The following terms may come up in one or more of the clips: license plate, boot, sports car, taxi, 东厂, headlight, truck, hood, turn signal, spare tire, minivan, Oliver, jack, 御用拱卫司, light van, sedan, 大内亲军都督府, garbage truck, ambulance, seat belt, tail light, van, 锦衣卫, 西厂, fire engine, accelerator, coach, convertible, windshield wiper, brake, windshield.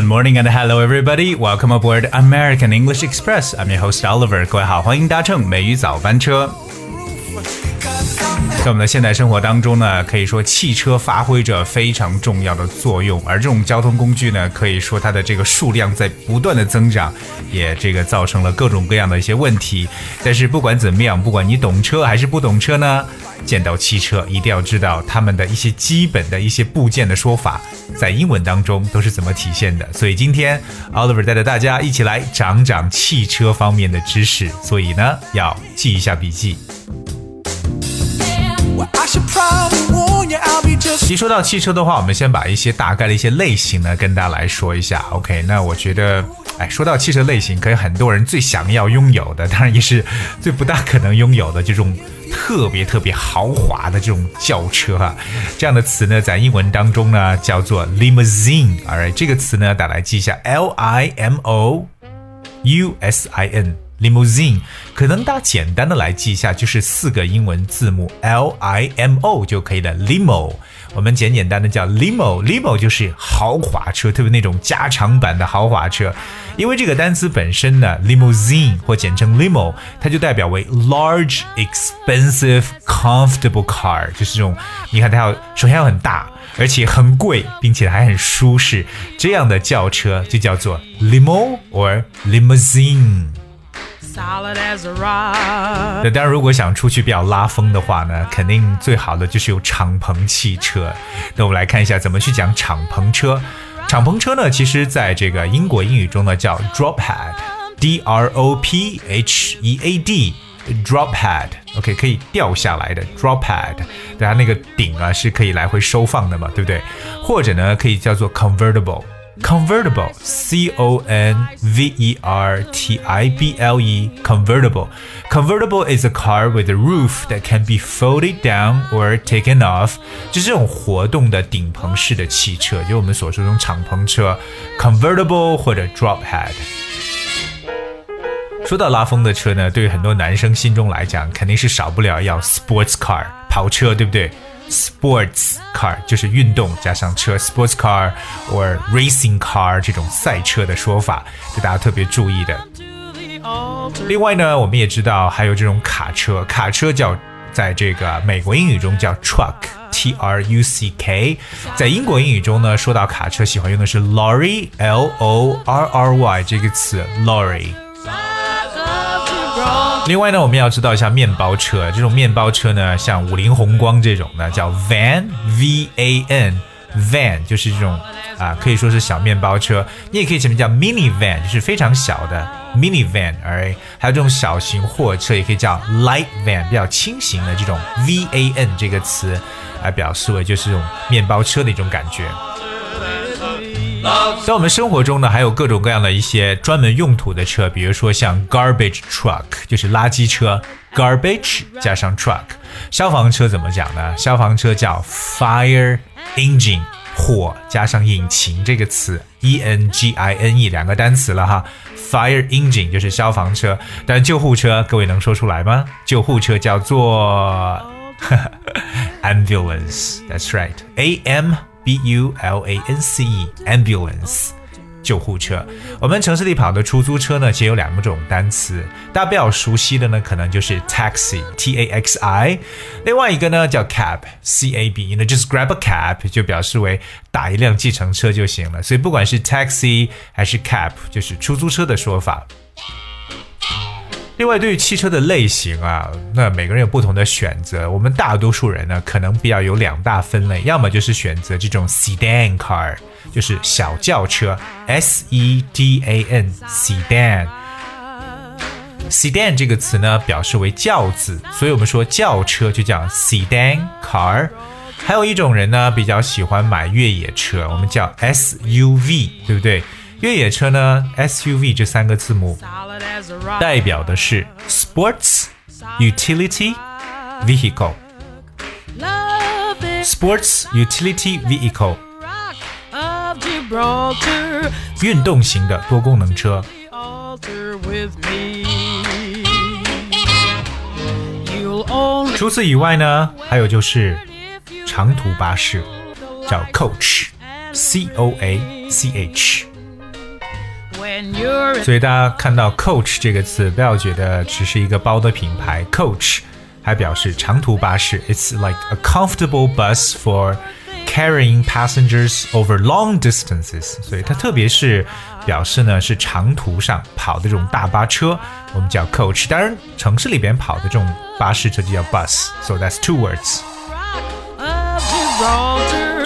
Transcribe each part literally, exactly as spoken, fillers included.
Good morning and hello everybody. Welcome aboard American English Express. I'm your host Oliver. 各位好，欢迎搭乘美语早班车。在我们的现代生活当中呢，可以说汽车发挥着非常重要的作用，而这种交通工具呢，可以说它的这个数量在不断的增长，也这个造成了各种各样的一些问题。但是不管怎么样，不管你懂车还是不懂车呢，见到汽车一定要知道他们的一些基本的一些部件的说法，在英文当中都是怎么体现的。所以今天 Oliver 带着大家一起来长长汽车方面的知识，所以呢要记一下笔记。一说到汽车的话，我们先把一些大概的一些类型呢跟大家来说一下。 OK， 那我觉得哎，说到汽车类型，可以很多人最想要拥有的，当然也是最不大可能拥有的，这种特别特别豪华的这种轿车啊，这样的词呢在英文当中呢叫做 limousine。 Alright， 这个词呢大家来记一下 L I M O U S I N Limousine， 可能大家简单的来记一下，就是四个英文字母 L I M O 就可以了。 Limo 我们简简单的叫 Limo， Limo 就是豪华车，特别那种加长版的豪华车。因为这个单词本身呢 Limousine 或简称 Limo， 它就代表为 Large Expensive Comfortable Car， 就是这种你看它要首先要很大，而且很贵，并且还很舒适，这样的轿车就叫做 Limo or Limousine。那当然如果想出去比较拉风的话呢，肯定最好的就是有敞篷汽车。那我们来看一下怎么去讲敞篷车。敞篷车呢其实在这个英国英语中呢叫 drophead， D R O P H E A D drophead， OK， 可以掉下来的 drophead， 它那个顶啊是可以来回收放的嘛，对不对？或者呢可以叫做 convertible Convertible, C O N V E R T I B L E, convertible. Convertible is a car with a roof that can be folded down or taken off. 就是这种活动的顶棚式的汽车，就我们所说的敞篷车 ，convertible 或者 drophead。说到拉风的车呢，对于很多男生心中来讲，肯定是少不了要 sports car 跑车，对不对？Sports car 就是运动加上车 ，sports car or racing car 这种赛车的说法，是大家特别注意的。另外呢，我们也知道还有这种卡车，卡车叫在这个美国英语中叫 truck，T R U C K， 在英国英语中呢，说到卡车喜欢用的是 lorry，L O R R Y 这个词 ，lorry。另外呢，我们要知道一下面包车，这种面包车呢，像五菱宏光这种呢，叫 van v a n van， 就是这种啊，可以说是小面包车。你也可以前面叫 minivan， 就是非常小的 minivan， 而还有这种小型货车，也可以叫 light van， 比较轻型的这种 v a n 这个词，来表示为就是这种面包车的一种感觉。在我们生活中呢，还有各种各样的一些专门用途的车，比如说像 garbage truck， 就是垃圾车 ，garbage 加上 truck。消防车怎么讲呢？消防车叫 fire engine， 火加上引擎这个词 ，e n g i n e 两个单词了哈。fire engine 就是消防车，但救护车各位能说出来吗？救护车叫做ambulance， that's right， a m。B U L A N C E Ambulance 救护车。我们城市里跑的出租车呢，其实有两种单词，大家比较熟悉的呢，可能就是 taxi T A X I， 另外一个呢叫 cab C A B， you know just grab a cab 就表示为打一辆计程车就行了。所以不管是 taxi 还是 cab 就是出租车的说法。另外对于汽车的类型啊，那每个人有不同的选择，我们大多数人呢可能比较有两大分类，要么就是选择这种 sedan car， 就是小轿车 S E D A N sedan。sedan 这个词呢表示为轿子，所以我们说轿车就叫 sedan car。还有一种人呢比较喜欢买越野车，我们叫 S U V， 对不对？越野车呢 S U V 这三个字母代表的是 Sports Utility Vehicle Sports Utility Vehicle 运动型的多功能车。除此以外呢，还有就是长途巴士叫 coach C O A C H 所以大家看到 coach 这个词，不要觉得只是一个包的品牌 ，coach 还表示长途巴士。It's like a comfortable bus for carrying passengers over long distances. 所以它特别是表示呢是长途上跑的这种大巴车，我们叫 coach。当然，城市里边跑的这种巴士这就叫 bus. So that's two words.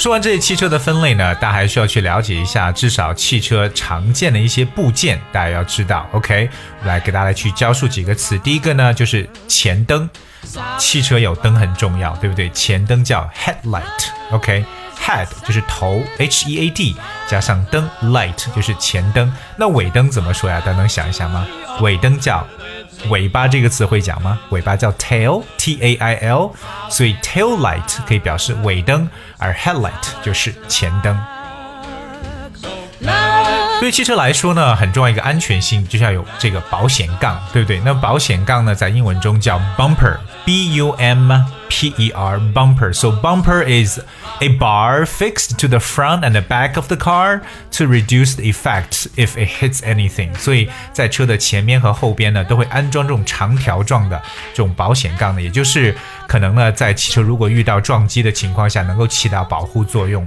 说完这些汽车的分类呢，大家还需要去了解一下至少汽车常见的一些部件，大家要知道 OK。 我来给大家去教述几个词。第一个呢就是前灯，汽车有灯很重要，对不对？前灯叫 headlight OK。 head 就是头 H E A D 加上灯 light 就是前灯。那尾灯怎么说呀？大家能想一想吗？尾灯叫尾巴，这个词会讲吗？尾巴叫 tail T A I L， 所以 tail light 可以表示尾灯，而 headlight 就是前灯。对汽车来说呢，很重要一个安全性，就像有这个保险杠，对不对？那保险杠呢，在英文中叫 bumper B U M P E R bumper. So bumper is a bar fixed to the front and the back of the car to reduce the effect if it hits anything. 所以在车的前面和后边呢，都会安装这种长条状的这种保险杠呢，也就是可能呢，在汽车如果遇到撞击的情况下，能够起到保护作用。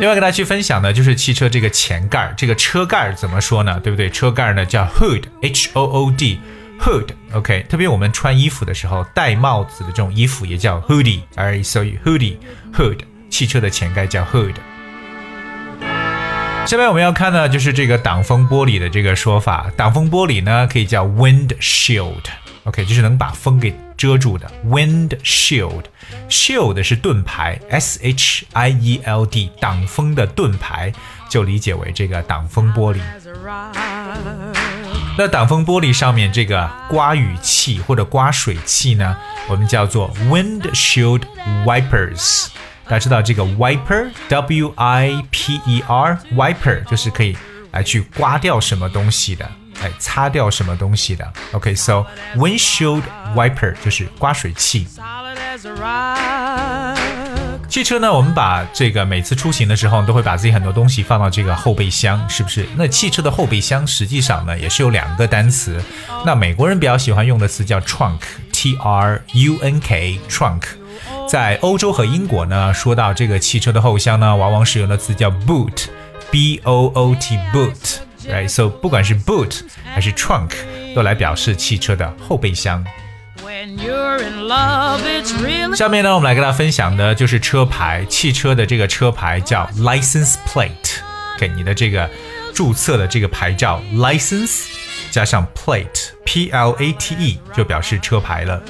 另外跟大家去分享呢，就是汽车这个前盖，这个车盖怎么说呢？对不对？车盖呢叫 hood H O O D。Hood, OK, 特别我们穿衣服的时候戴帽子的这种衣服也叫 hoodie, alright, so hoodie, hood, 汽车的前盖叫 hood。下面我们要看呢就是这个挡风玻璃的这个说法。挡风玻璃呢可以叫 windshield, OK, 就是能把风给遮住的 windshield。shield 是盾牌 S H I E L D, 挡风的盾牌就理解为这个挡风玻璃。那挡风玻璃上面这个刮雨器或者刮水器呢，我们叫做 windshield wipers。 大家知道这个 wiper W I P E R wiper 就是可以来去刮掉什么东西的，来擦掉什么东西的 OK, so windshield wiper 就是刮水器。汽车呢，我们把这个每次出行的时候都会把自己很多东西放到这个后备箱，是不是？那汽车的后备箱实际上呢也是有两个单词，那美国人比较喜欢用的词叫 trunk T R U N K trunk。 在欧洲和英国呢，说到这个汽车的后箱呢，往往使用的词叫 boot B O O T boot right? So 不管是 boot 还是 trunk 都来表示汽车的后备箱。下面呢，我们来跟大家分享的就是车牌。汽车的这个车牌叫 license plate， 给你的这个注册的这个牌照 license 加上 plate P L A T E 就表示车牌了。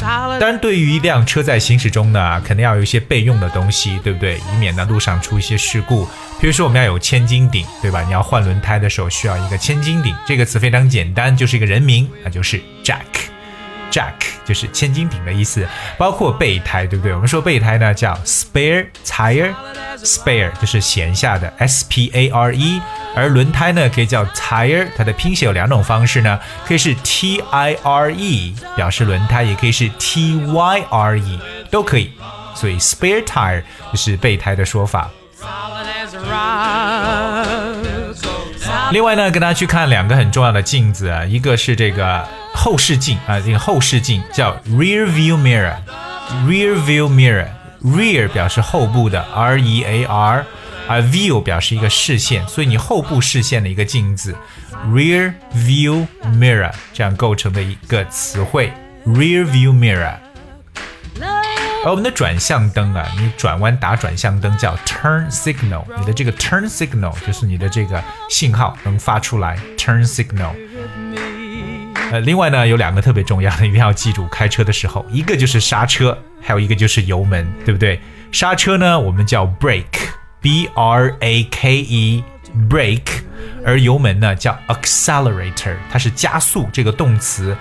当然，对于一辆车在行驶中呢，肯定要有一些备用的东西，对不对？以免呢路上出一些事故。比如说，我们要有千斤顶，对吧？你要换轮胎的时候需要一个千斤顶。这个词非常简单，就是一个人名，那就是 Jack。Jack 就是千斤顶的意思，包括备胎，对不对？我们说备胎呢叫 spare tire， spare 就是闲下的 S P A R E， 而轮胎呢可以叫 tire， 它的拼写有两种方式呢，可以是 T I R E 表示轮胎，也可以是 T Y R E 都可以，所以 spare tire 就是备胎的说法。另外呢，跟大家去看两个很重要的镜子，一个是这个后视镜啊，这个后视镜叫 rear view mirror。rear view mirror rear 表示后部的 R E A R， 而 view 表示一个视线，所以你后部视线的一个镜子 rear view mirror 这样构成的一个词汇 rear view mirror。而我们的转向灯啊，你转弯打转向灯叫 turn signal， 你的这个 turn signal 就是你的这个信号能发出来 turn signal。 呃，另外呢有两个特别重要的一定要记住，开车的时候一个就是刹车，还有一个就是油门，对不对？刹车呢我们叫 brake B R A K E brake， 而油门呢叫 accelerator， 它是加速这个动词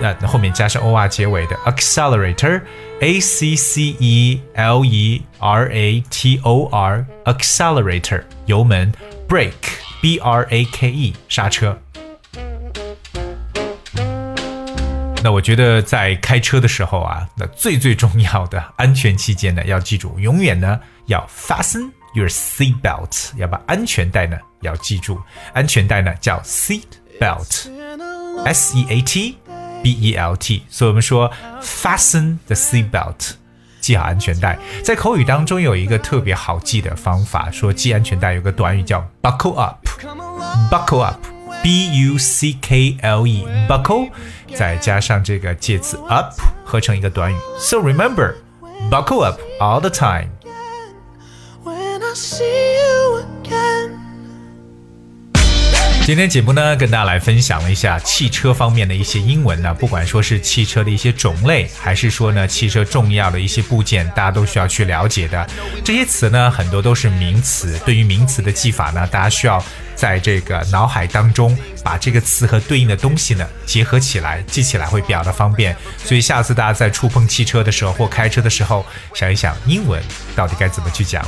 呃，后面加上 O R 结尾的 accelerator A C C E L E R A T O R accelerator。 油门 brake B R A K E 刹车。那我觉得在开车的时候啊，那最最重要的安全期间呢要记住，永远呢要 fasten your seat belt， 要把安全带呢也要记住，安全带呢叫 seat belt， S E A T B E L T， 所以我们说 fasten the seat belt， 系好安全带。在口语当中有一个特别好记的方法，说系安全带有个短语叫 buckle up， buckle up， B U C K L E， buckle 再加上这个介词 up 合成一个短语。 So remember buckle up all the time。 When I see you again，今天节目呢跟大家来分享了一下汽车方面的一些英文呢，不管说是汽车的一些种类，还是说呢汽车重要的一些部件，大家都需要去了解的。这些词呢很多都是名词，对于名词的记法呢，大家需要在这个脑海当中把这个词和对应的东西呢结合起来，记起来会比较的方便。所以下次大家在触碰汽车的时候或开车的时候，想一想英文到底该怎么去讲。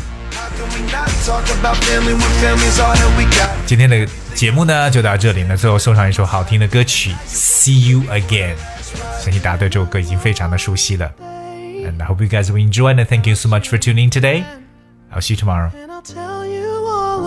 今天的节目呢就到这里呢，最后送上一首好听的歌曲 See You Again， 相信大家对这首歌已经非常的熟悉了。 And I hope you guys will enjoy and thank you so much for tuning today. I'll see you tomorrow. And I'll tell you all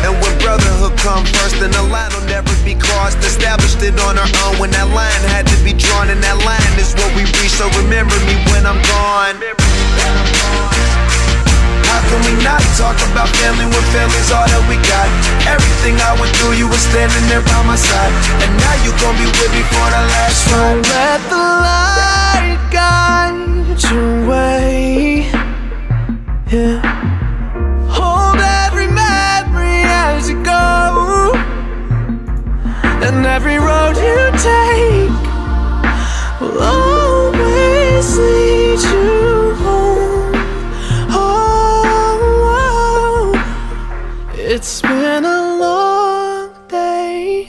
And when brotherhood come first, then the line will never be crossed. Established it on our own when that line had to be drawn, and that line is what we reach, so remember me when I'm gone. How can we not talk about family when family's all that we got? Everything I went through, you were standing there by my side, and now you gon' be with me for the last ride. So let the light guide your way, yeah. Hold every as you go, and every road you take will always lead you home. Oh, it's been a long day